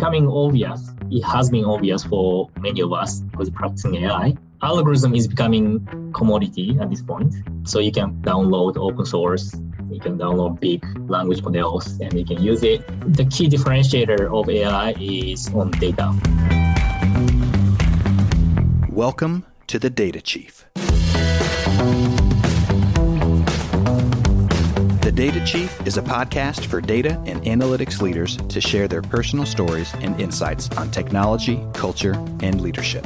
becoming obvious. It has been obvious for many of us who's practicing AI. Algorithm is becoming commodity at this point. So you can download open source, you can download big language models, and you can use it. The key differentiator of AI is on data. Welcome to the Data Chief. The Data Chief is a podcast for data and analytics leaders to share their personal stories and insights on technology, culture, and leadership.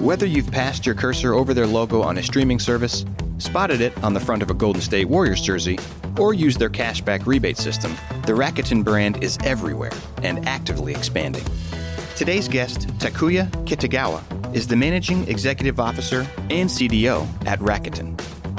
Whether you've passed your cursor over their logo on a streaming service, spotted it on the front of a Golden State Warriors jersey, or used their cashback rebate system, the Rakuten brand is everywhere and actively expanding. Today's guest, Takuya Kitagawa, is the Managing Executive Officer and CDO at Rakuten.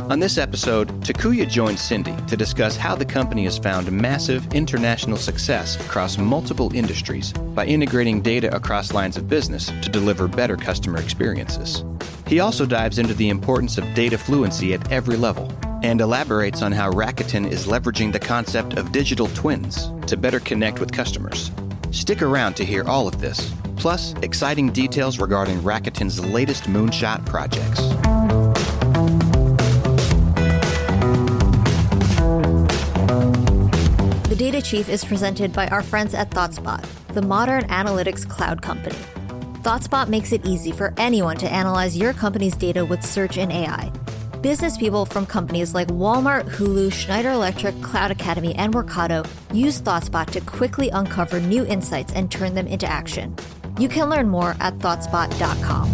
On this episode, Takuya joins Cindi to discuss how the company has found massive international success across multiple industries by integrating data across lines of business to deliver better customer experiences. He also dives into the importance of data fluency at every level and elaborates on how Rakuten is leveraging the concept of digital twins to better connect with customers. Stick around to hear all of this, plus exciting details regarding Rakuten's latest moonshot projects. The Data Chief is presented by our friends at ThoughtSpot, the modern analytics cloud company. ThoughtSpot makes it easy for anyone to analyze your company's data with search and AI. Business people from companies like Walmart, Hulu, Schneider Electric, Cloud Academy, and Mercado use ThoughtSpot to quickly uncover new insights and turn them into action. You can learn more at ThoughtSpot.com.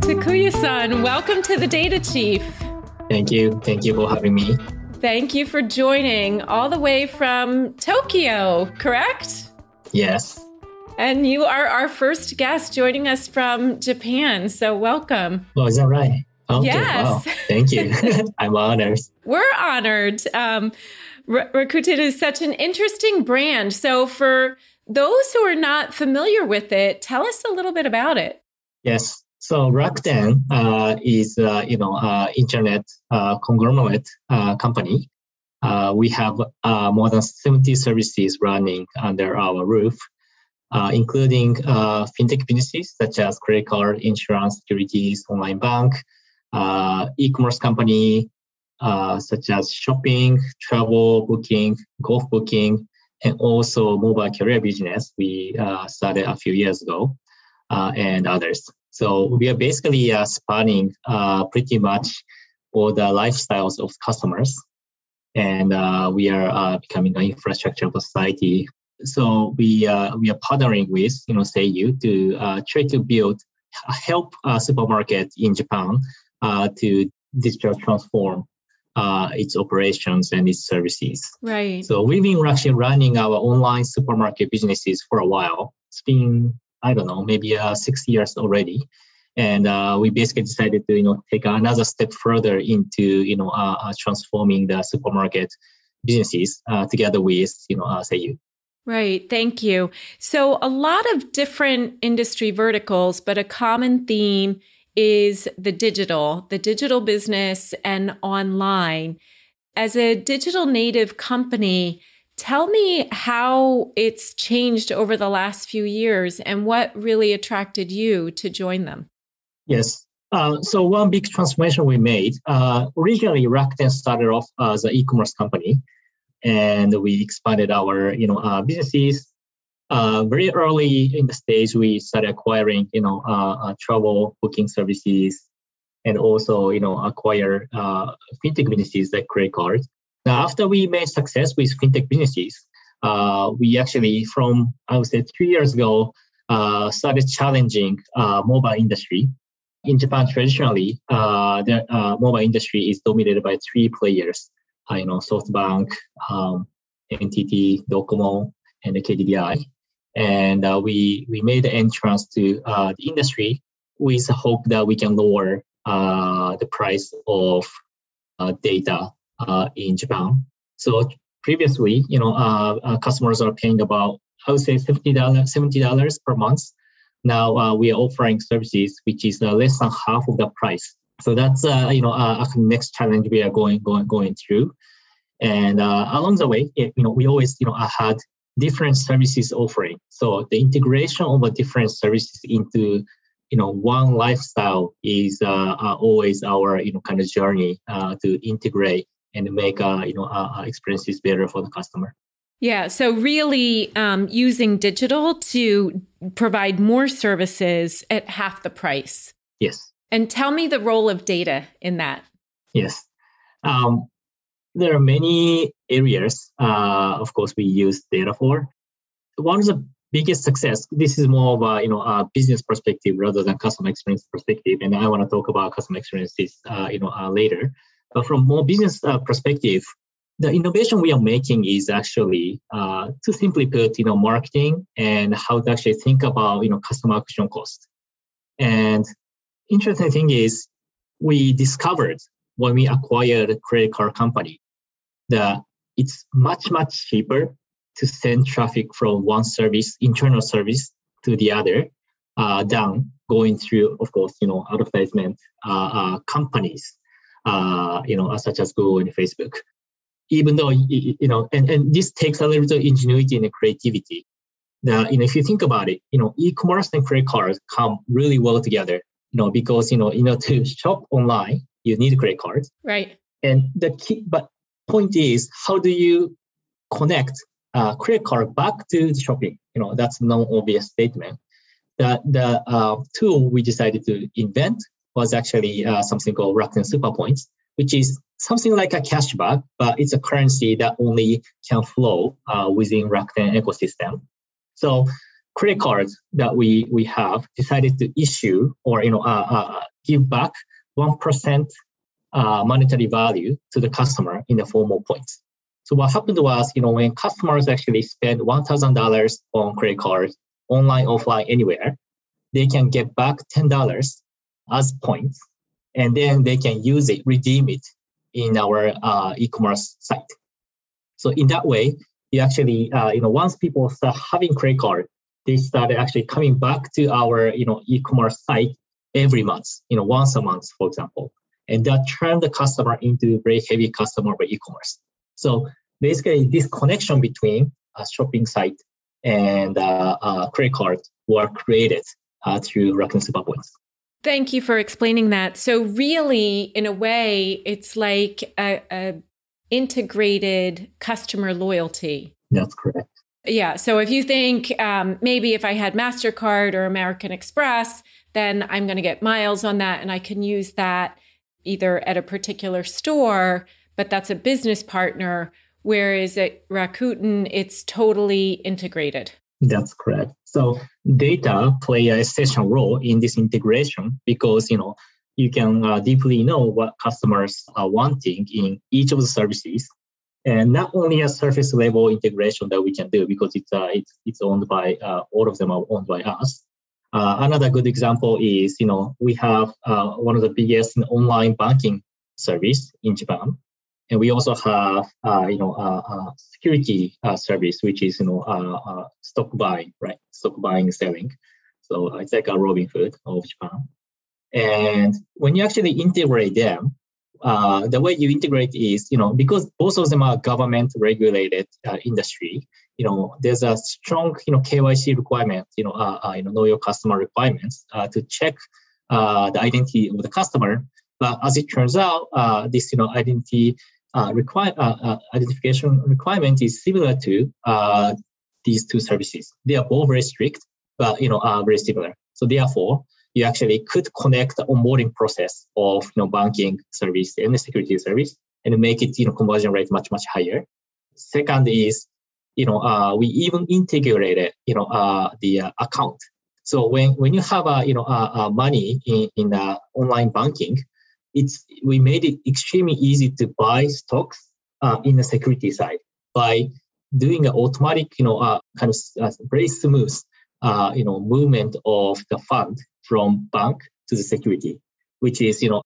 Takuya-san, welcome to the Data Chief. Thank you. Thank you for having me. Thank you for joining all the way from Tokyo, correct? Yes. And you are our first guest joining us from Japan, so welcome. Oh, is that right? Okay, yes. Wow. Thank you. I'm honored. We're honored. Rakuten is such an interesting brand. So for those who are not familiar with it, tell us a little bit about it. Yes. So Rakuten is, internet conglomerate company. We have more than 70 services running under our roof, including fintech businesses such as credit card, insurance, securities, online bank, e-commerce company such as shopping, travel booking, golf booking, and also mobile carrier business we started a few years ago, and others. So we are basically spanning pretty much all the lifestyles of customers, and we are becoming an infrastructure of society. So we are partnering with Seiyu to try to build help supermarket in Japan to digital transform its operations and its services. Right. So we've been actually running our online supermarket businesses for a while. It's been maybe 6 years already. And we basically decided to, take another step further into, transforming the supermarket businesses together with, Seiyu. Right. Thank you. So a lot of different industry verticals, but a common theme is the digital business and online. As a digital native company, tell me how it's changed over the last few years and what really attracted you to join them. Yes. So one big transformation we made, originally Rakuten started off as an e-commerce company, and we expanded our businesses. Very early in the stage, we started acquiring travel booking services, and also acquire fintech businesses like credit cards. Now, after we made success with fintech businesses, we actually, from 2 years ago, started challenging mobile industry. In Japan, traditionally, the mobile industry is dominated by three players: SoftBank, NTT DoCoMo, and the KDDI. And we made the entrance to the industry with the hope that we can lower the price of data. In Japan. So previously, customers are paying about, $70 per month. Now we are offering services which is less than half of the price. So that's, next challenge we are going through. And along the way, we always, had different services offering. So the integration of the different services into, one lifestyle is always our, kind of journey to integrate and make, experiences better for the customer. Yeah. So really using digital to provide more services at half the price. Yes. And tell me the role of data in that. Yes. There are many areas, of course, we use data for. One of the biggest success, this is more of a, a business perspective rather than customer experience perspective. And I want to talk about customer experiences, later. But from more business perspective, the innovation we are making is actually, to simply put, marketing and how to actually think about, customer acquisition cost. And interesting thing is, we discovered when we acquired a credit card company that it's much, much cheaper to send traffic from one service, internal service, to the other, down going through, of course, advertisement companies, such as Google and Facebook. Even though, and this takes a little bit of ingenuity and creativity. Now, if you think about it, e-commerce and credit cards come really well together, because, to shop online, you need a credit card. Right. And the key point is, how do you connect credit card back to shopping? That's no obvious statement. The tool we decided to invent was actually something called Rakuten Super Points, which is something like a cashback, but it's a currency that only can flow within Rakuten ecosystem. So credit cards that we have decided to issue or give back 1% monetary value to the customer in the form of points. So what happened was, when customers actually spend $1,000 on credit cards, online, offline, anywhere, they can get back $10 as points, and then they can use it, redeem it in our e-commerce site. So in that way, you actually, once people start having credit card, they started actually coming back to our, e-commerce site every month, once a month, for example. And that turned the customer into a very heavy customer by e-commerce. So basically, this connection between a shopping site and a credit card were created through Rakuten Super Points. Thank you for explaining that. So really, in a way, it's like a integrated customer loyalty. That's correct. Yeah. So if you think maybe if I had MasterCard or American Express, then I'm going to get miles on that and I can use that either at a particular store, but that's a business partner. Whereas at Rakuten, it's totally integrated. That's correct. So data play a essential role in this integration because, you can deeply know what customers are wanting in each of the services. And not only a surface level integration that we can do because it's owned by, all of them are owned by us. Another good example is, we have one of the biggest online banking service in Japan. And we also have, security service, which is, stock buying, right? Stock buying and selling. So it's like a Robin Hood of Japan. And when you actually integrate them, the way you integrate is, because both of them are government-regulated industry, there's a strong, KYC requirement, know your customer requirements to check the identity of the customer. But as it turns out, this, identification requirement is similar to these two services. They are both very strict, but, very similar. So therefore, you actually could connect the onboarding process of banking service and the security service and make it conversion rate much, much higher. Second is, we even integrated the account. So when you have money in online banking, we made it extremely easy to buy stocks in the security side by doing an automatic kind of very smooth movement of the fund from bank to the security, which is a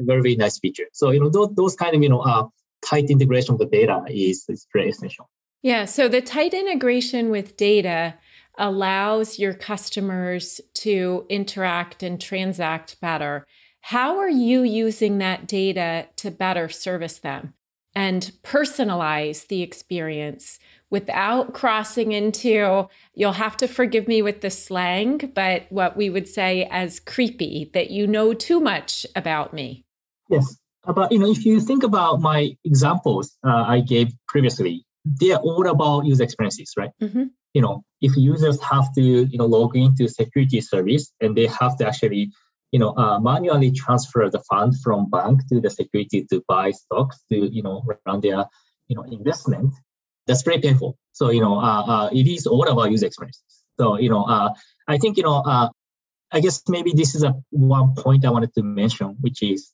very, very nice feature. So those kind of tight integration of the data is very essential. Yeah. So the tight integration with data allows your customers to interact and transact better. How are you using that data to better service them? and personalize the experience without crossing into, you'll have to forgive me with the slang, but what we would say as creepy, that you know too much about me. Yes. But, if you think about my examples I gave previously, they're all about user experiences, right? Mm-hmm. If users have to, log into security service and they have to actually, manually transfer the fund from bank to the security to buy stocks to, run their, investment, that's very painful. So, it is all about user experiences. So, I think, I guess maybe this is one point I wanted to mention, which is,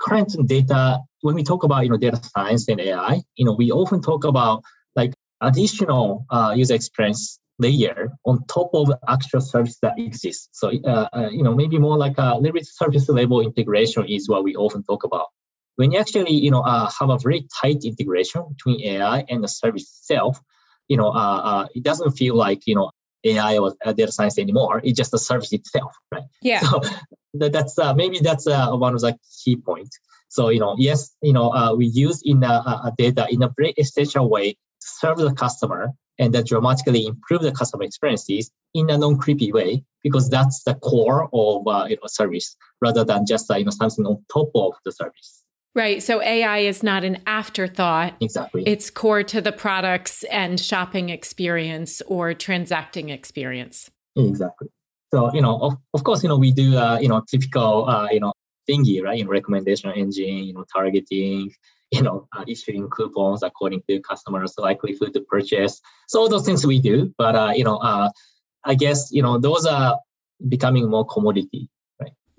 current data, when we talk about, data science and AI, we often talk about like additional user experience layer on top of the actual service that exists. So, maybe more like a little bit service level integration is what we often talk about. When you actually, have a very tight integration between AI and the service itself, it doesn't feel like, AI or data science anymore. It's just the service itself, right? Yeah. So that's one of the key points. So, yes, we use in data in a very essential way to serve the customer and that dramatically improve the customer experiences in a non-creepy way, because that's the core of service rather than just something on top of the service. Right. So AI is not an afterthought. Exactly. It's core to the products and shopping experience or transacting experience. Exactly. So, of course, we do, typical, thingy, right? Recommendation engine, targeting, issuing coupons according to customers' likelihood to purchase. So all those things we do. But, I guess, those are becoming more commodity,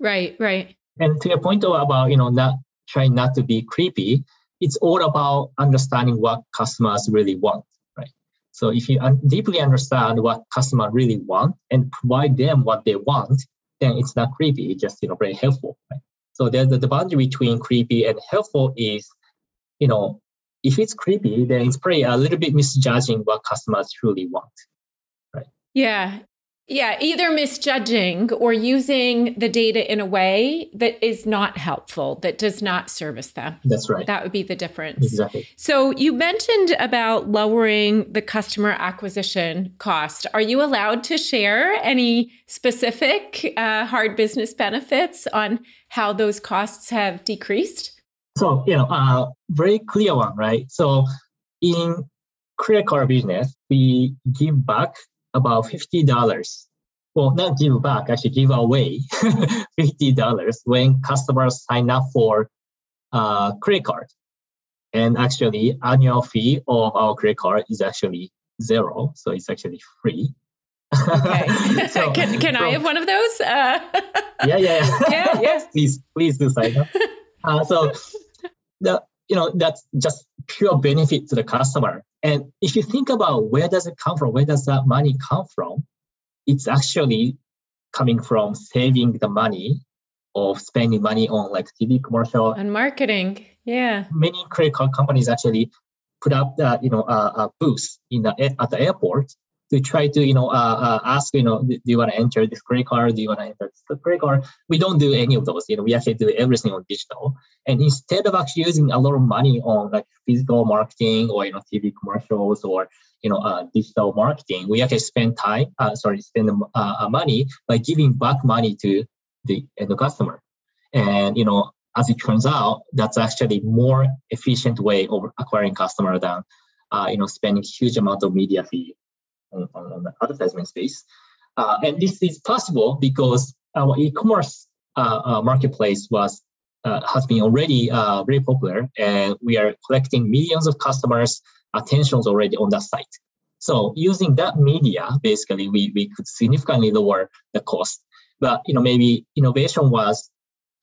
right? Right. And to your point about, trying not to be creepy, it's all about understanding what customers really want, right? So if you deeply understand what customers really want and provide them what they want, then it's not creepy, it's just, very helpful, right? So the boundary between creepy and helpful is, if it's creepy, then it's probably a little bit misjudging what customers truly want, right? Yeah, either misjudging or using the data in a way that is not helpful, that does not service them. That's right. That would be the difference. Exactly. So you mentioned about lowering the customer acquisition cost. Are you allowed to share any specific hard business benefits on how those costs have decreased? So, very clear one, right? So in credit card business, we give back about $50. Well, not give back, actually give away $50 when customers sign up for credit card. And actually, annual fee of our credit card is actually zero. So it's actually free. Okay. So, can I have one of those? Yeah. Please do sign up. So, that's just pure benefit to the customer. And if you think about where does that money come from? It's actually coming from saving the money of spending money on like TV commercial and marketing. Yeah. Many credit card companies actually put up, a booth at the airport to try to, ask, do you want to enter this credit card? Do you want to enter this credit card? We don't do any of those. We actually do everything on digital. And instead of actually using a lot of money on like physical marketing or, TV commercials or, digital marketing, we actually spend money by giving back money to the end customer. And, as it turns out, that's actually more efficient way of acquiring customer than, spending huge amount of media fee on the advertisement space. And this is possible because our e-commerce marketplace has been already very popular, and we are collecting millions of customers' attentions already on that site. So using that media, basically, we could significantly lower the cost. But maybe innovation was,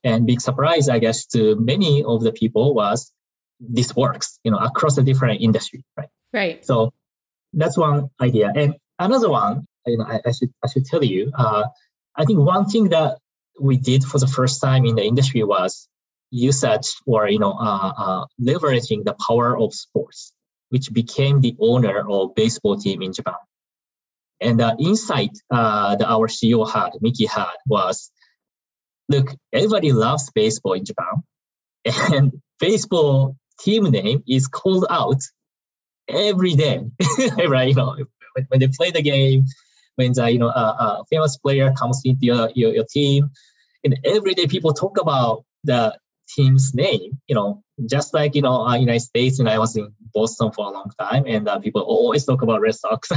and big surprise, I guess, to many of the people was this works, across the different industry, right? Right. So that's one idea. And another one, I should tell you, I think one thing that we did for the first time in the industry was usage or, leveraging the power of sports, which became the owner of baseball team in Japan. And the insight that our CEO had, Miki had, was, look, everybody loves baseball in Japan. And baseball team name is called out every day, right? You know, when they play the game, when the, you know, a famous player comes into your team, and every day people talk about the team's name, you know, just like, you know, United States, and I was in Boston for a long time, and people always talk about Red Sox.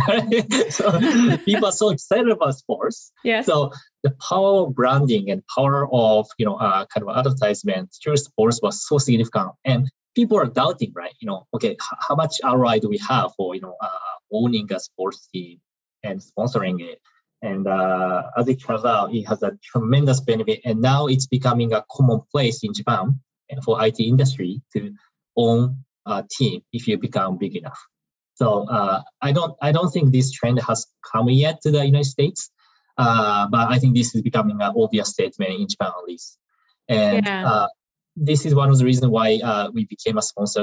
So people are so excited about sports. Yes. So the power of branding and power of, you know, kind of advertisement through sports was so significant. And people are doubting, right? You know, okay, how much ROI do we have for, you know, owning a sports team and sponsoring it? And as it turns out, it has a tremendous benefit. And now it's becoming a commonplace in Japan for IT industry to own a team if you become big enough. So I don't think this trend has come yet to the United States, but I think this is becoming an obvious statement in Japan at least. And this is one of the reasons why we became a sponsor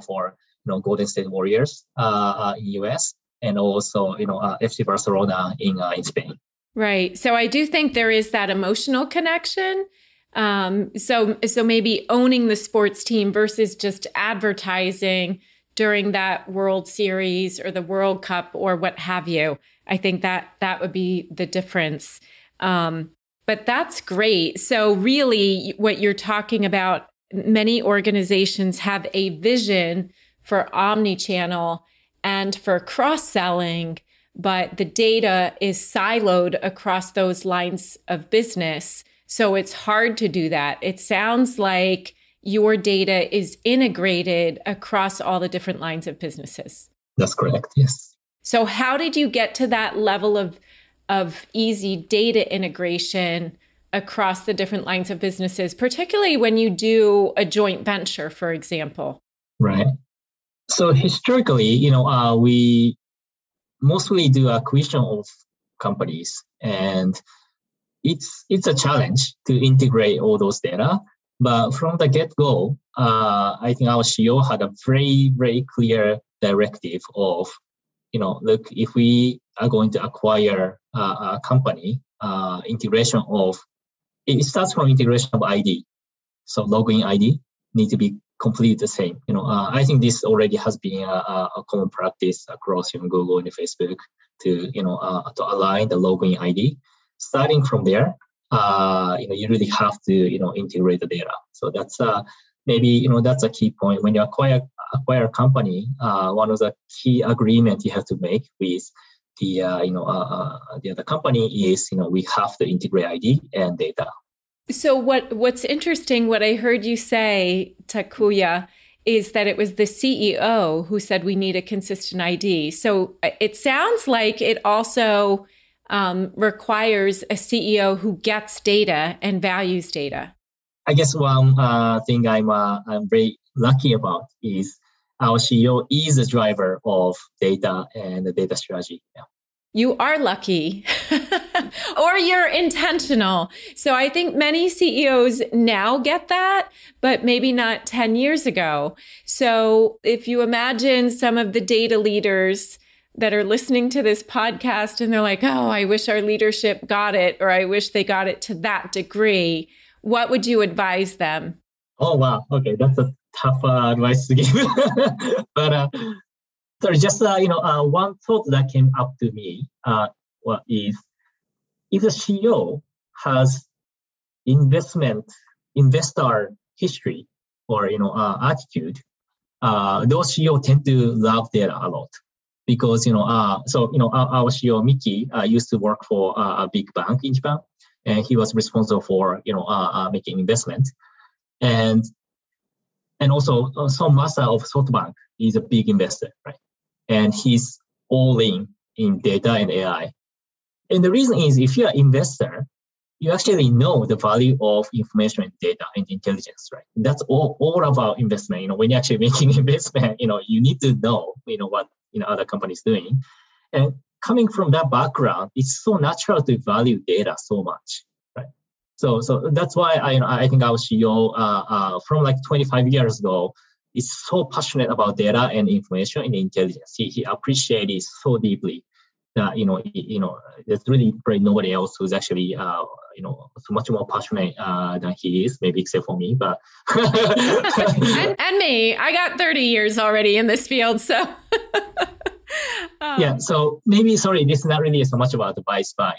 for, you know, Golden State Warriors in the US. And also, you know, FC Barcelona in Spain. Right. So I do think there is that emotional connection. So maybe owning the sports team versus just advertising during that World Series or the World Cup or what have you. I think that would be the difference. But that's great. So really what you're talking about, many organizations have a vision for omnichannel and for cross-selling, but the data is siloed across those lines of business. So it's hard to do that. It sounds like your data is integrated across all the different lines of businesses. That's correct, yes. So how did you get to that level of easy data integration across the different lines of businesses, particularly when you do a joint venture, for example? Right. So historically, you know, we mostly do acquisition of companies, and it's a challenge to integrate all those data. But from the get-go, I think our CEO had a very, very clear directive of, you know, look, if we are going to acquire a company, integration of, it starts from integration of ID. So login ID need to be completely the same. You know, I think this already has been a common practice across, you know, Google and Facebook to, you know, to align the login ID. Starting from there, you know, you really have to, you know, integrate the data. So that's maybe, you know, that's a key point. When you acquire a company, one of the key agreements you have to make with the you know the other company is, you know, we have to integrate ID and data. So what's interesting, what I heard you say, Takuya, is that it was the CEO who said we need a consistent ID. So it sounds like it also requires a CEO who gets data and values data. I guess one thing I'm very lucky about is our CEO is a driver of data and the data strategy. Yeah. You are lucky or you're intentional. So I think many CEOs now get that, but maybe not 10 years ago. So if you imagine some of the data leaders that are listening to this podcast and they're like, oh, I wish our leadership got it, or I wish they got it to that degree, what would you advise them? Oh, wow. Okay. That's a tough advice to give. But, sorry, just you know, one thought that came up to me is if the CEO has investor history or, you know, attitude, those CEO tend to love data a lot because, you know, so, you know, our CEO Miki used to work for a big bank in Japan, and he was responsible for, you know, making investment, and also Son Masa of SoftBank is a big investor, right? And he's all in data and AI. And the reason is, if you're an investor, you actually know the value of information and data and intelligence, right? That's all about investment. You know, when you're actually making investment, you know, you need to know, you know, what, you know, other companies doing. And coming from that background, it's so natural to value data so much, right? So that's why I think our CEO from like 25 years ago is so passionate about data and information and intelligence. He appreciated it so deeply that, you know, there's really nobody else who's actually so much more passionate than he is, maybe except for me, but and me, I got 30 years already in this field, so yeah. So maybe, sorry, this is not really so much about advice, but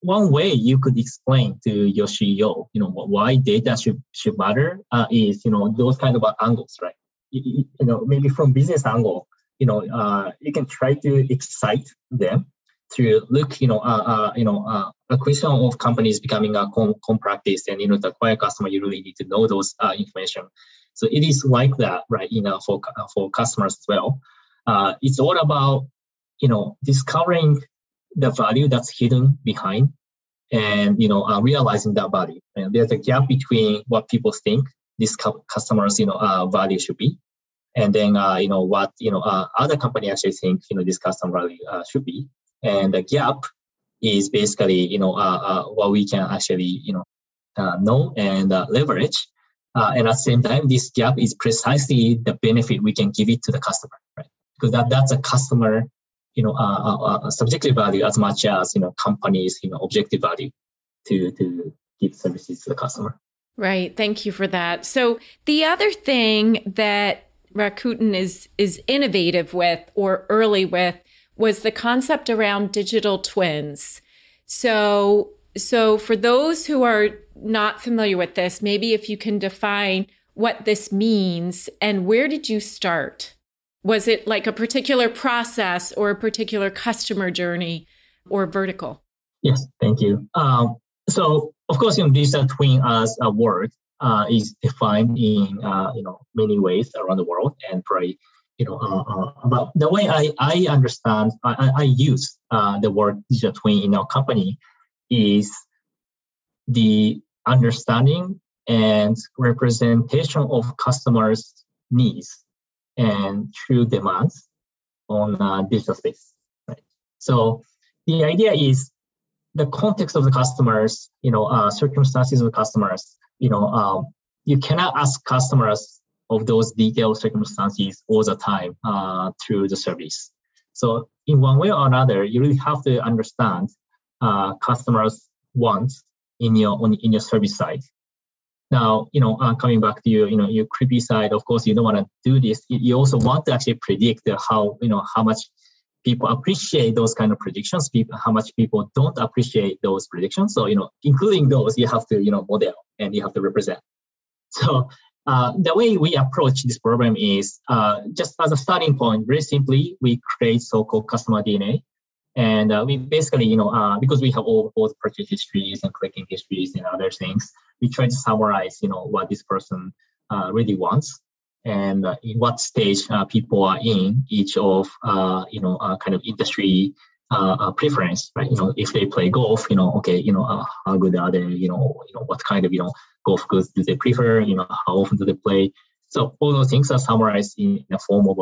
one way you could explain to your CEO, why data should matter is, those kind of angles, right? Maybe from business angle, you can try to excite them to look, acquisition of companies becoming a common practice, and to acquire customer, you really need to know those information. So it is like that, right? For customers as well, it's all about discovering the value that's hidden behind, and realizing that value. And there's a gap between what people think these customers value should be, and then what other company actually think this customer value should be. And the gap is basically what we can actually know and leverage. And at the same time, this gap is precisely the benefit we can give it to the customer, right? Because that's a customer subjective value as much as companies objective value to give services to the customer. Right. Thank you for that. So the other thing that Rakuten is innovative with or early with was the concept around digital twins. So for those who are not familiar with this, maybe if you can define what this means and where did you start? Was it like a particular process or a particular customer journey or vertical? Yes, thank you. So, of course, digital twin as a word is defined in many ways around the world, and probably but the way I understand, I use the word digital twin in our company is the understanding and representation of customers' needs and true demands on digital space. Right? So the idea is the context of the customers, circumstances of the customers. You cannot ask customers of those detailed circumstances all the time through the service. So in one way or another, you really have to understand customers' wants in your service side. Now, coming back to your creepy side, of course, you don't want to do this. You also want to actually predict how much people appreciate those kind of predictions, how much people don't appreciate those predictions. So, including those, you have to, model and you have to represent. So the way we approach this problem is just as a starting point, very simply, we create so-called customer DNA. And we basically, because we have all purchase histories and clicking histories and other things, we try to summarize, what this person really wants and in what stage people are in each of, kind of industry preference, right? If they play golf, okay, how good are they? What kind of, golf goods do they prefer? How often do they play? So all those things are summarized in the form of,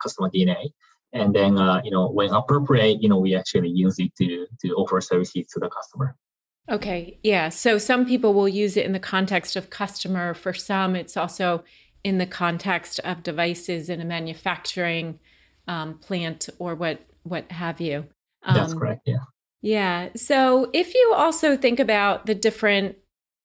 customer DNA. And then, when appropriate, we actually use it to offer services to the customer. Okay. Yeah. So some people will use it in the context of customer. For some, it's also in the context of devices in a manufacturing plant or what have you. That's correct. Yeah. Yeah. So if you also think about the different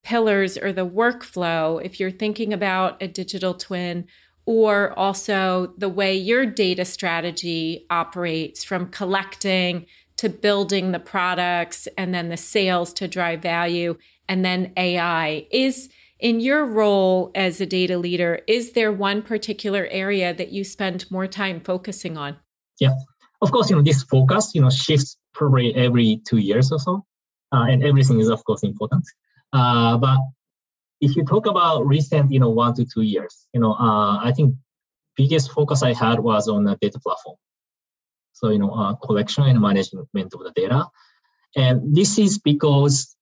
pillars or the workflow, if you're thinking about a digital twin, or also the way your data strategy operates from collecting to building the products and then the sales to drive value and then AI. Is in your role as a data leader, is there one particular area that you spend more time focusing on? Yeah, of course, this focus, shifts probably every 2 years or so. And everything is, of course, important. But if you talk about recent, 1 to 2 years, I think biggest focus I had was on the data platform. So, collection and management of the data. And this is because,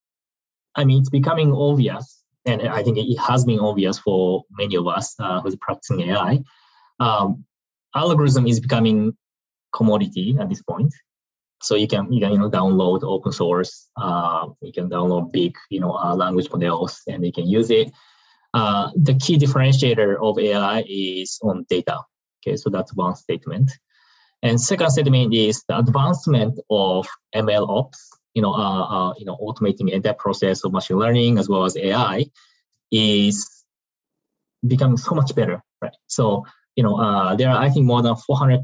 it's becoming obvious, and I think it has been obvious for many of us who's practicing AI. Algorithm is becoming commodity at this point. So you can download open source. You can download big language models, and you can use it. The key differentiator of AI is on data. Okay, so that's one statement. And second statement is the advancement of ML ops automating the entire process of machine learning as well as AI is becoming so much better, right? So there are, I think, more than 400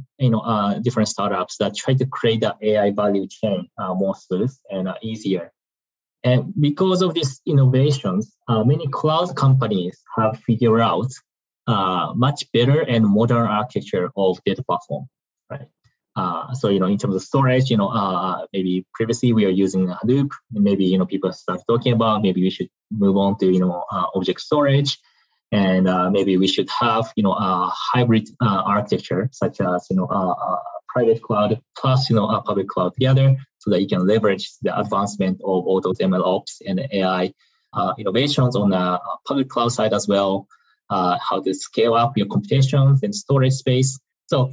different startups that try to create that AI value chain more smooth and easier. And because of these innovations, many cloud companies have figured out much better and modern architecture of data platform, right? So in terms of storage, maybe previously we were using Hadoop. Maybe people start talking about maybe we should move on to object storage, and maybe we should have a hybrid architecture such as private cloud plus a public cloud together, so that you can leverage the advancement of all those ML ops and AI innovations on the public cloud side as well. How to scale up your computations and storage space. So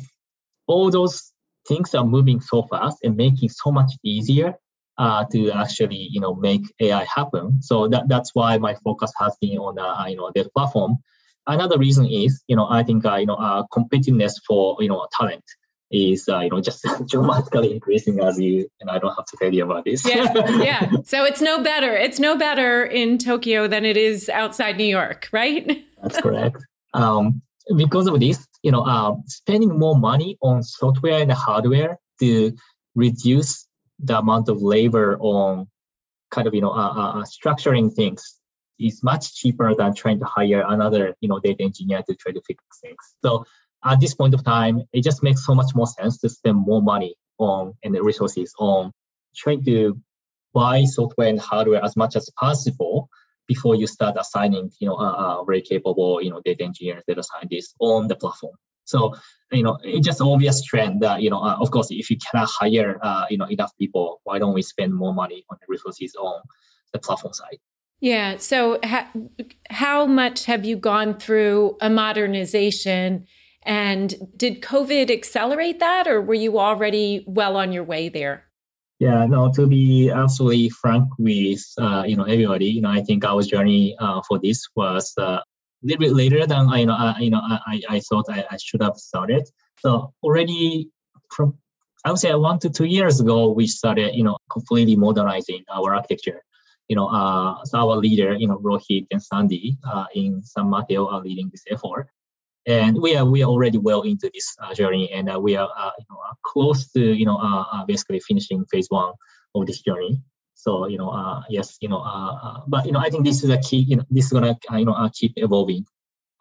all those things are moving so fast and making so much easier to actually make AI happen. So that's why my focus has been on data platform. Another reason is I think competitiveness for talent is just dramatically increasing, as you and I don't have to tell you about this. Yeah. So it's no better. It's no better in Tokyo than it is outside New York, right? That's correct. Because of this, spending more money on software and hardware to reduce the amount of labor on kind of structuring things is much cheaper than trying to hire another data engineer to try to fix things. So at this point of time, it just makes so much more sense to spend more money on and the resources on trying to buy software and hardware as much as possible before you start assigning, very capable, data engineers, data scientists on the platform. So, it's just an obvious trend that, of course, if you cannot hire, enough people, why don't we spend more money on the resources on the platform side? Yeah. So how much have you gone through a modernization, and did COVID accelerate that, or were you already well on your way there? Yeah, no, to be absolutely frank with, everybody, I think our journey for this was a little bit later than I thought I should have started. So already from, I would say 1 to 2 years ago, we started, completely modernizing our architecture. So our leader, Rohit and Sandy in San Mateo are leading this effort. And we are already well into this journey, and we are close to basically finishing phase 1 of this journey. So but I think this is a key. This is gonna keep evolving.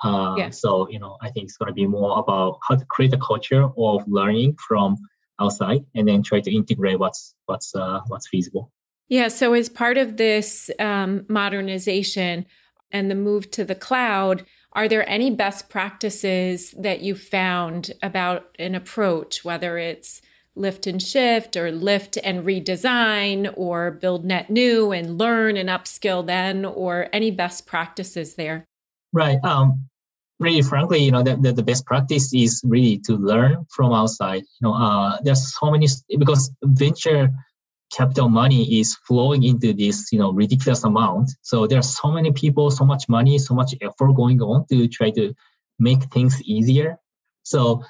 So I think it's gonna be more about how to create a culture of learning from outside, and then try to integrate what's feasible. Yeah. So as part of this modernization and the move to the cloud, are there any best practices that you found about an approach, whether it's lift and shift or lift and redesign or build net new and learn and upskill then, or any best practices there? Right. Really frankly, the best practice is really to learn from outside. There's so many, because venture capital money is flowing into this, ridiculous amount. So there are so many people, so much money, so much effort going on to try to make things easier. So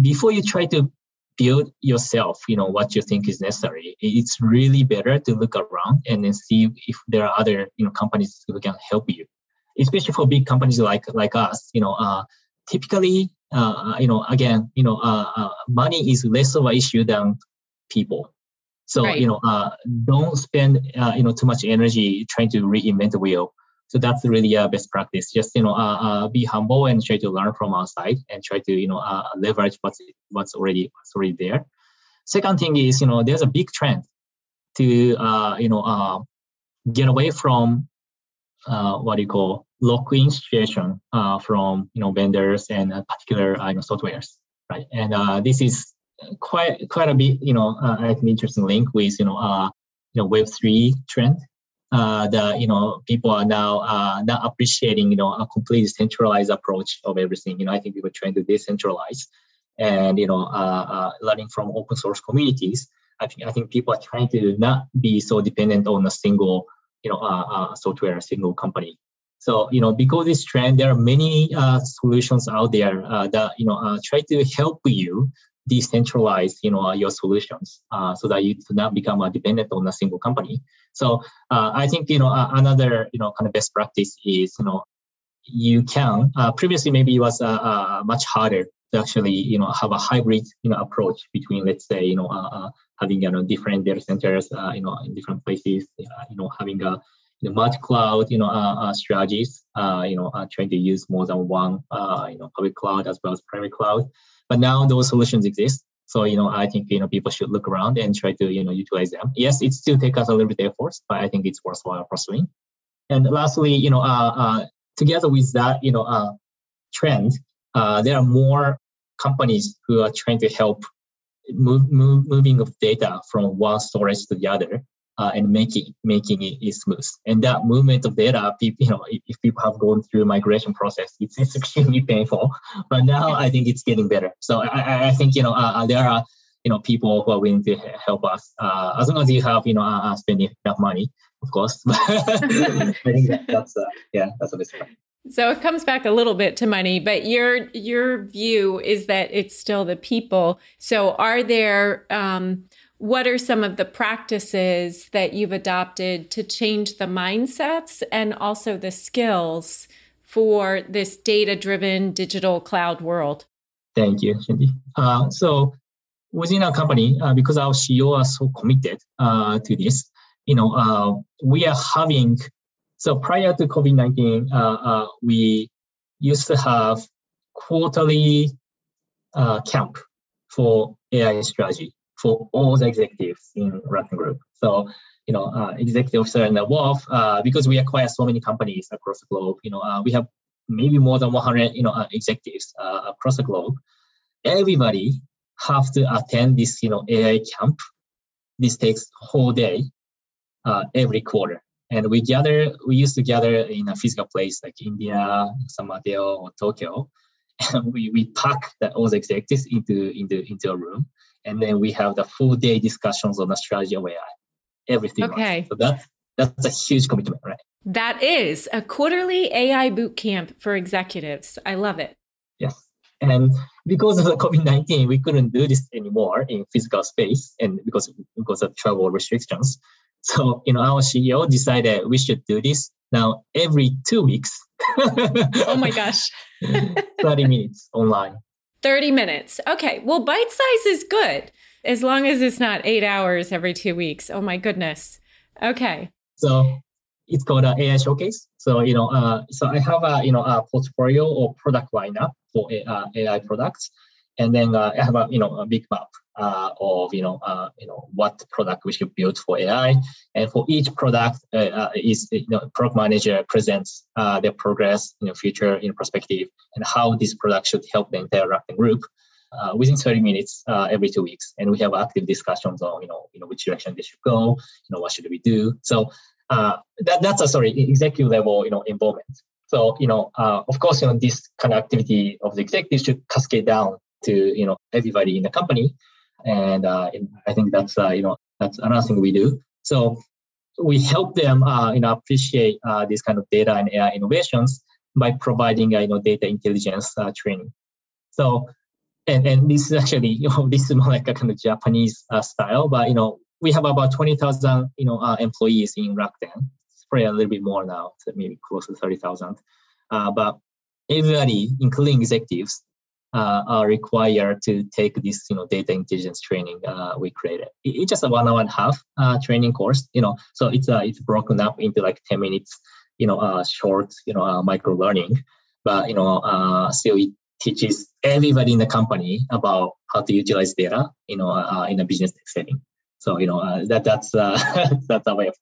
before you try to build yourself, what you think is necessary, it's really better to look around and then see if there are other, companies who can help you. Especially for big companies like us, typically, money is less of an issue than people. So, right. Don't spend, too much energy trying to reinvent the wheel. So that's really a best practice. Just, be humble and try to learn from outside and try to, leverage what's already there. Second thing is, there's a big trend to, get away from, lock-in situation, from, vendors and particular, softwares, right? And, this is quite a bit, an interesting link with, Web3 trend, that, people are now not appreciating, a completely centralized approach of everything. I think people are trying to decentralize and, learning from open source communities. I think people are trying to not be so dependent on a single, software, a single company. So, because this trend, there are many solutions out there that, try to help you decentralize, your solutions so that you do not become dependent on a single company. So I think, another, kind of best practice is, you can, previously maybe it was much harder to actually, have a hybrid, approach between, let's say, having, different data centers, in different places, having a multi-cloud, strategies, trying to use more than one, public cloud as well as private cloud. But now those solutions exist. So, I think, people should look around and try to, utilize them. Yes, it still takes us a little bit of effort, but I think it's worthwhile pursuing. And lastly, together with that, trend, there are more companies who are trying to help moving of data from one storage to the other, and making it is smooth. And that movement of data, if people have gone through a migration process, it's extremely painful. But now I think it's getting better. So I think there are people who are willing to help us, as long as you have spending enough money, of course. I think that's a bit fun. So it comes back a little bit to money, but your view is that it's still the people. So are there, what are some of the practices that you've adopted to change the mindsets and also the skills for this data-driven digital cloud world? Thank you, Cindi. So within our company, because our CEO are so committed to this, we are having. So prior to COVID-19, we used to have quarterly camp for AI strategy for all the executives in Rakuten Group. So, executive officer and the Wolf, because we acquire so many companies across the globe, we have maybe more than 100, executives across the globe. Everybody have to attend this, AI camp. This takes whole day every quarter. And we used to gather in a physical place like India, San Mateo, or Tokyo. And we pack all the executives into a room. And then we have the full day discussions on the strategy of AI, everything. Okay. So that's a huge commitment, right? That is a quarterly AI boot camp for executives. I love it. Yes. And because of the COVID-19, we couldn't do this anymore in physical space and because of travel restrictions. So, our CEO decided we should do this now every 2 weeks. Oh my gosh. 30 minutes online. 30 minutes. Okay. Well, bite size is good as long as it's not 8 hours every 2 weeks. Oh my goodness. Okay. So it's called an AI showcase. So, so I have a, a portfolio or product lineup for AI products. And then I have a, a big map of, what product we should build for AI. And for each product is, product manager presents their progress, future, perspective, and how this product should help the entire Rakuten Group within 30 minutes every 2 weeks. And we have active discussions on, which direction they should go, what should we do. So that's a, executive level, involvement. So, of course, this kind of activity of the executive should cascade down to everybody in the company, and I think that's another thing we do. So we help them appreciate this kind of data and AI innovations by providing data intelligence training. So and this is actually this is more like a kind of Japanese style, but we have about 20,000 employees in Rakuten. It's probably a little bit more now, so maybe close to 30,000. But everybody, including executives, are required to take this, data intelligence training we created. It's just a 1 hour and a half training course, So it's broken up into like 10 minutes, short, micro learning. But still it teaches everybody in the company about how to utilize data, in a business setting. So that's that's our way of.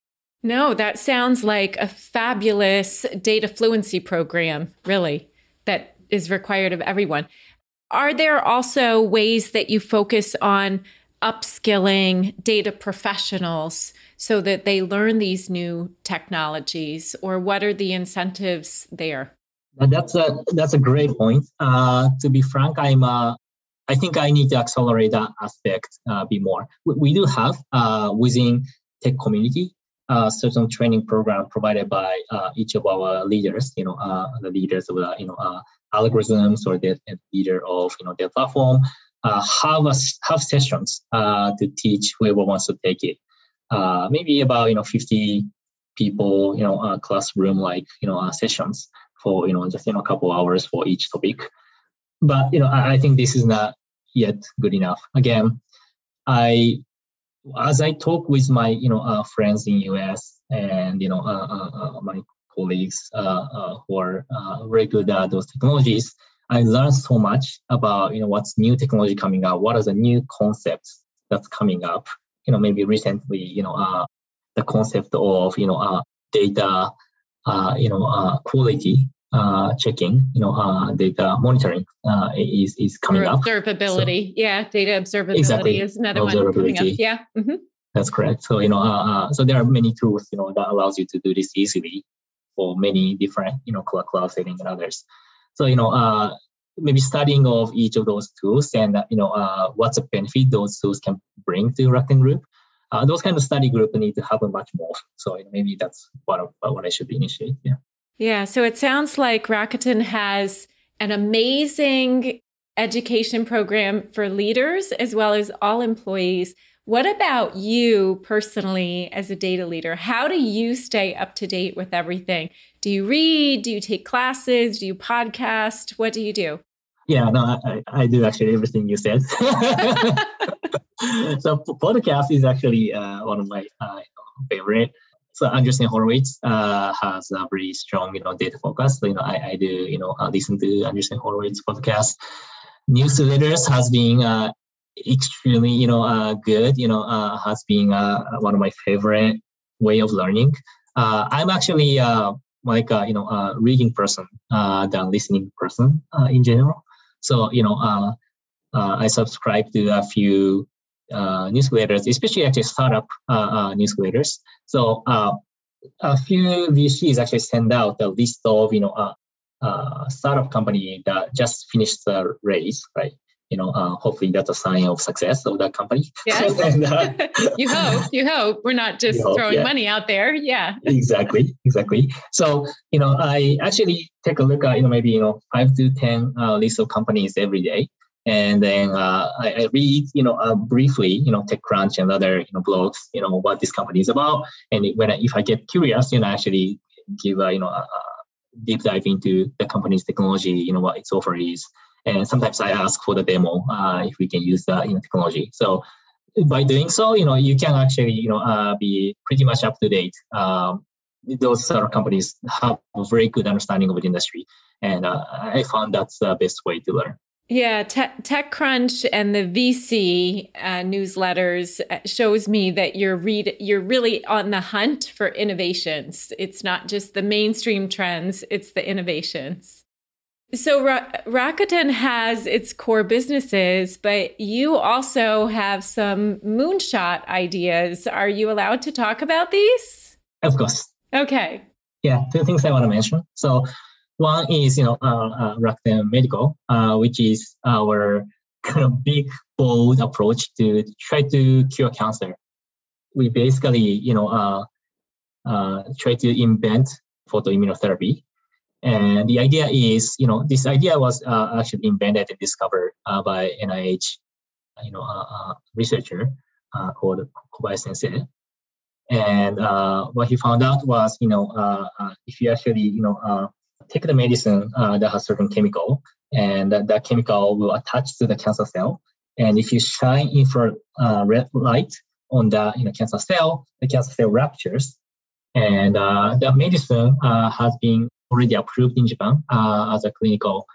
No, that sounds like a fabulous data fluency program, really. That is required of everyone. Are there also ways that you focus on upskilling data professionals so that they learn these new technologies, or what are the incentives there? That's a great point. To be frank, I think I need to accelerate that aspect a bit more. We do have within tech community certain training program provided by each of our leaders. The leaders of the algorithms or the leader of their platform, have sessions to teach whoever wants to take it. Maybe about 50 people, classroom sessions for just a couple hours for each topic. But I think this is not yet good enough. Again, as I talk with my friends in US and my colleagues who are very good at those technologies, I learned so much about what's new technology coming up, what are the new concepts that's coming up. Maybe recently, the concept of data, quality checking, data monitoring is coming up. Observability, data observability is another one coming up. Yeah, mm-hmm. That's correct. So so there are many tools that allows you to do this easily for many different cloud setting and others. So maybe studying of each of those tools and what's the benefit those tools can bring to Rakuten Group. Those kind of study group need to happen much more. So maybe that's what I should initiate. Yeah. So it sounds like Rakuten has an amazing education program for leaders as well as all employees. What about you personally as a data leader? How do you stay up to date with everything? Do you read? Do you take classes? Do you podcast? What do you do? Yeah, no, I do actually everything you said. So podcast is actually one of my favorite. So Anderson Horowitz has a very strong, data focus. So, I do, listen to Anderson Horowitz podcast. Newsletters has been extremely, good. Has been one of my favorite way of learning. I'm actually a reading person than listening person in general. So I subscribe to a few newsletters, especially actually startup newsletters. So a few VCs actually send out a list of startup company that just finished the raise, right? Hopefully that's a sign of success of that company. Yes, and, you hope we're not just throwing money out there. Yeah, exactly. So I actually take a look at maybe 5 to 10 list of companies every day. And then I read, briefly, TechCrunch and other, blogs, what this company is about. And if I get curious, I actually give a deep dive into the company's technology, what its offer is. And sometimes I ask for the demo if we can use that in technology. So by doing so, you can actually, be pretty much up to date. Those sort of companies have a very good understanding of the industry. And I found that's the best way to learn. Yeah, TechCrunch and the VC newsletters shows me that you're really on the hunt for innovations. It's not just the mainstream trends, it's the innovations. So Rakuten has its core businesses, but you also have some moonshot ideas. Are you allowed to talk about these? Of course. Okay. Yeah, 2 things I want to mention. So one is, Rakuten Medical, which is our kind of big, bold approach to try to cure cancer. We basically, try to invent photoimmunotherapy. And the idea is, this idea was actually invented and discovered by NIH, researcher called Kobayashi Sensei. And what he found out was, if you actually, take the medicine that has certain chemical, and that chemical will attach to the cancer cell. And if you shine infrared light on the cancer cell, the cancer cell ruptures. And that medicine has been already approved in Japan as a clinical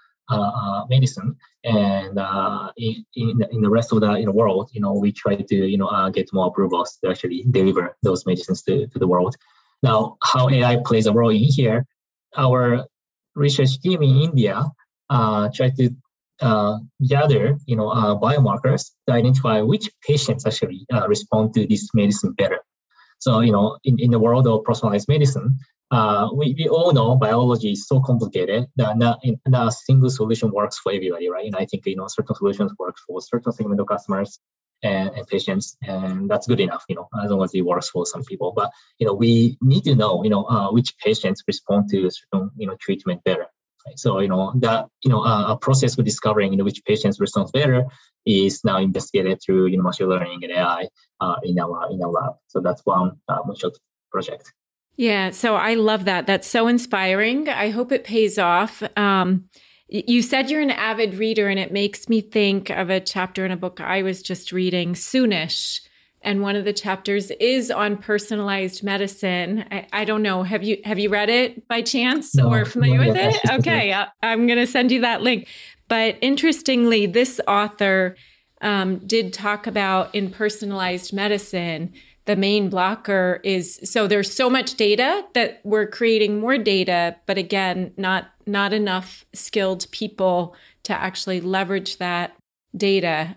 medicine. And in the rest of the world, we try to get more approvals to actually deliver those medicines to the world. Now, how AI plays a role in here, our research team in India tried to gather, biomarkers to identify which patients actually respond to this medicine better. So, in the world of personalized medicine, we all know biology is so complicated that not a single solution works for everybody, right? And I think, certain solutions work for certain segment of customers and patients, and that's good enough, as long as it works for some people. But, we need to know, which patients respond to certain, treatment better. So, a process for discovering which patients respond better is now investigated through machine learning and AI in our lab. So that's one moonshot project. Yeah. So I love that. That's so inspiring. I hope it pays off. You said you're an avid reader, and it makes me think of a chapter in a book I was just reading, Soonish. And one of the chapters is on personalized medicine. I don't know. Have you read it by chance or familiar with it? Okay. I'm going to send you that link. But interestingly, this author did talk about in personalized medicine, the main blocker is, so there's so much data that we're creating more data, but again, not enough skilled people to actually leverage that data.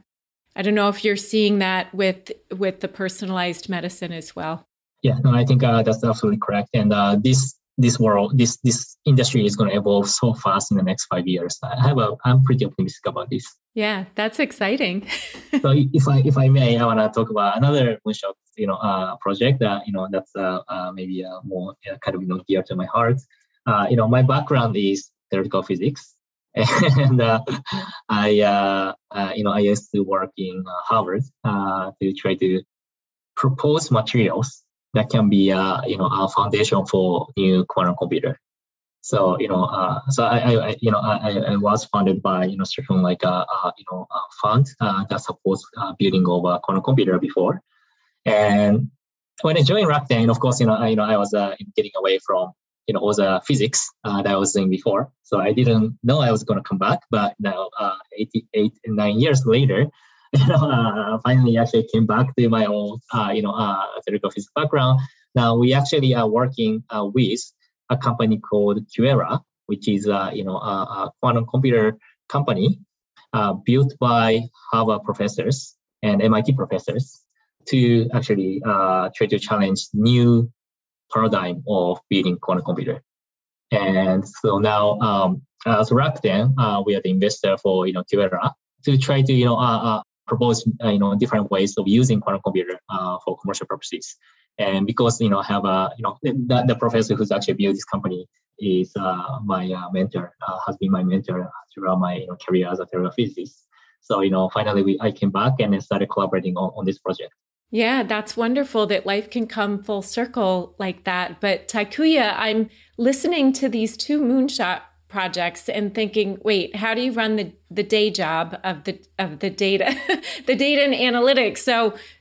I don't know if you're seeing that with the personalized medicine as well. Yeah, no, I think that's absolutely correct. And this industry is going to evolve so fast in the next 5 years. I'm pretty optimistic about this. Yeah, that's exciting. So if I may, I want to talk about another moonshot, project that that's maybe more kind of dear to my heart. My background is theoretical physics. And I used to work in Harvard to try to propose materials that can be, a foundation for new quantum computer. So, I was funded by, certain a fund that supports building of a quantum computer before. And when I joined Rakuten, of course, I was getting away from all the physics that I was doing before. So I didn't know I was going to come back, but now 9 years later, finally actually came back to my own, theoretical physics background. Now we actually are working with a company called Quera, which is, a quantum computer company built by Harvard professors and MIT professors to actually try to challenge new paradigm of building quantum computer. And so now, as Rakuten, we are the investor for Quera to try to propose different ways of using quantum computer for commercial purposes. And because have a the professor who's actually built this company is my mentor, has been my mentor throughout my career as a theoretical physicist. So finally I came back and I started collaborating on this project. Yeah, that's wonderful that life can come full circle like that. But Takuya, I'm listening to these two moonshot projects and thinking, wait, how do you run the day job of the data, the data and analytics?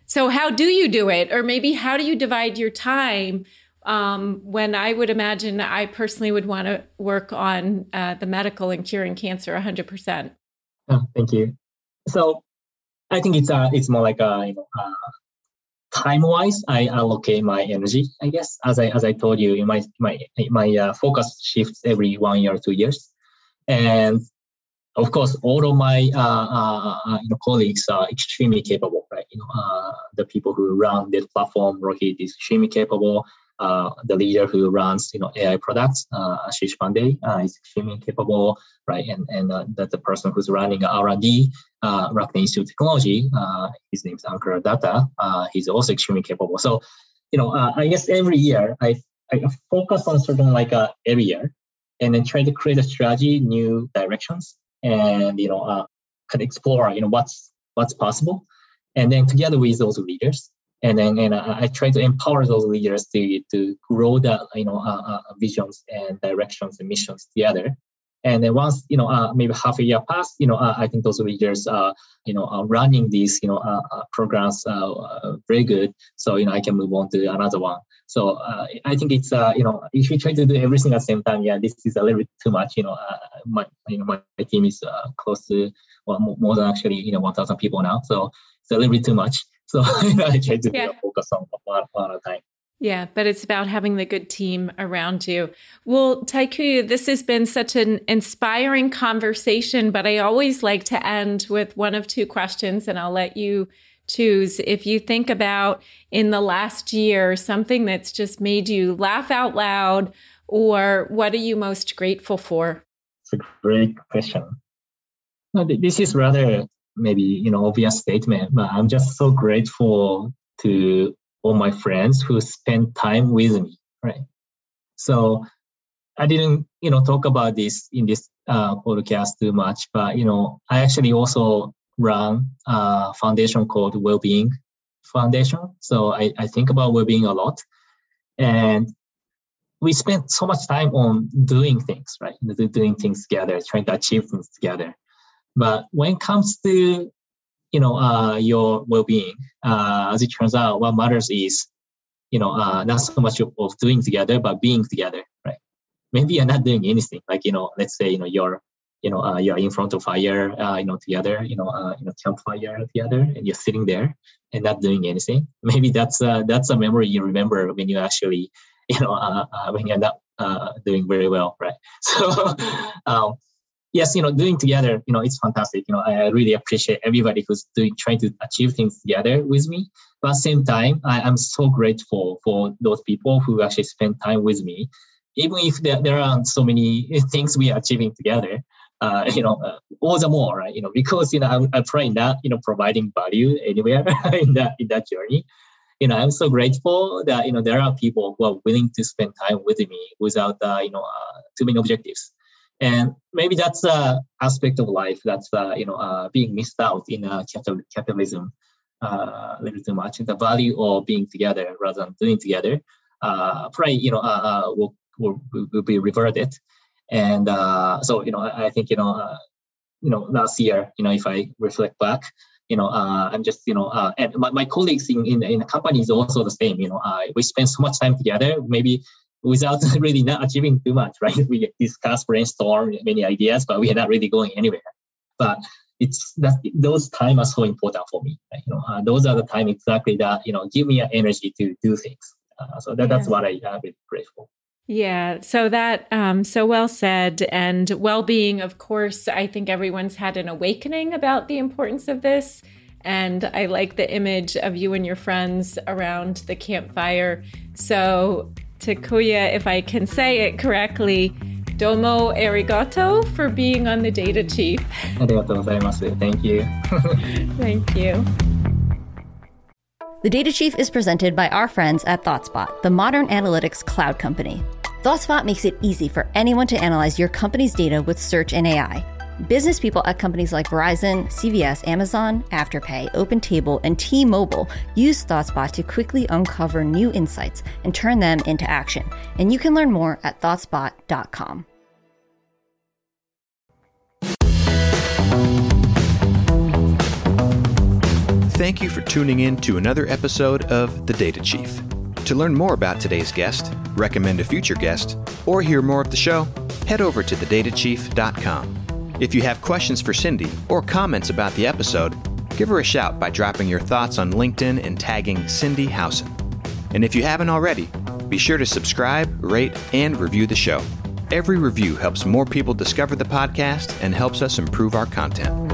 So how do you do it? Or maybe how do you divide your time? When I would imagine I personally would want to work on the medical and curing cancer 100%. Oh, thank you. So I think it's more like time-wise, I allocate my energy, I guess. As I told you, my focus shifts every 1 year, 2 years. And of course, all of my colleagues are extremely capable, right? The people who run this platform, Rohit is extremely capable. The leader who runs AI products, Ashish Pandey, is extremely capable, right? And that's the person who's running R&D, Rakuten Institute of Technology. His name is Ankur Datta. He's also extremely capable. So, I guess every year I focus on certain every year, and then try to create a strategy, new directions, and kind of explore what's possible, and then together with those leaders. And then I try to empower those leaders to grow the visions and directions and missions together. And then once maybe half a year passed, I think those leaders are running these programs very good. So I can move on to another one. So I think it's if you try to do everything at the same time, yeah, this is a little bit too much. My team is close to more than actually 1,000 people now, so it's a little bit too much. So I try to focus on one at a time. Yeah, but it's about having the good team around you. Well, Takuya, this has been such an inspiring conversation, but I always like to end with one of two questions, and I'll let you choose. If you think about in the last year, something that's just made you laugh out loud, or what are you most grateful for? It's a great question. No, this is rather maybe obvious statement, but I'm just so grateful to all my friends who spend time with me, right? So I didn't, talk about this in this podcast too much, but, I actually also run a foundation called Wellbeing Foundation. So I think about well-being a lot. And we spent so much time on doing things, right? Doing things together, trying to achieve things together. But when it comes to, your well-being, as it turns out, what matters is, not so much of doing together, but being together, right? Maybe you're not doing anything. Like, let's say, you're in front of fire, together, campfire together, and you're sitting there and not doing anything. Maybe that's a memory you remember when you actually, when you're not doing very well, right? So, yes, doing together, it's fantastic. I really appreciate everybody who's trying to achieve things together with me. But at the same time, I'm so grateful for those people who actually spend time with me, even if there aren't so many things we are achieving together. All the more, right? Because I'm probably not providing value anywhere in that journey. I'm so grateful that there are people who are willing to spend time with me without too many objectives. And maybe that's an aspect of life that's being missed out in capitalism a little too much. The value of being together rather than doing together, probably will be reverted. And so, I think, last year, if I reflect back, I'm just, and my colleagues in the company is also the same. We spend so much time together, maybe without really not achieving too much, right? We discuss, brainstorm many ideas, but we are not really going anywhere. But it's that those time are so important for me. Right? Those are the time exactly that give me energy to do things. So that's what I'm really grateful. Yeah, so that so well said. And well-being, of course, I think everyone's had an awakening about the importance of this. And I like the image of you and your friends around the campfire. So Takuya, if I can say it correctly, domo arigato for being on the Data Chief. Arigatou gozaimasu. Thank you. Thank you. The Data Chief is presented by our friends at ThoughtSpot, the modern analytics cloud company. ThoughtSpot makes it easy for anyone to analyze your company's data with search and AI. Business people at companies like Verizon, CVS, Amazon, Afterpay, OpenTable, and T-Mobile use ThoughtSpot to quickly uncover new insights and turn them into action. And you can learn more at thoughtspot.com. Thank you for tuning in to another episode of The Data Chief. To learn more about today's guest, recommend a future guest, or hear more of the show, head over to thedatachief.com. If you have questions for Cindi or comments about the episode, give her a shout by dropping your thoughts on LinkedIn and tagging Cindi Housen. And if you haven't already, be sure to subscribe, rate, and review the show. Every review helps more people discover the podcast and helps us improve our content.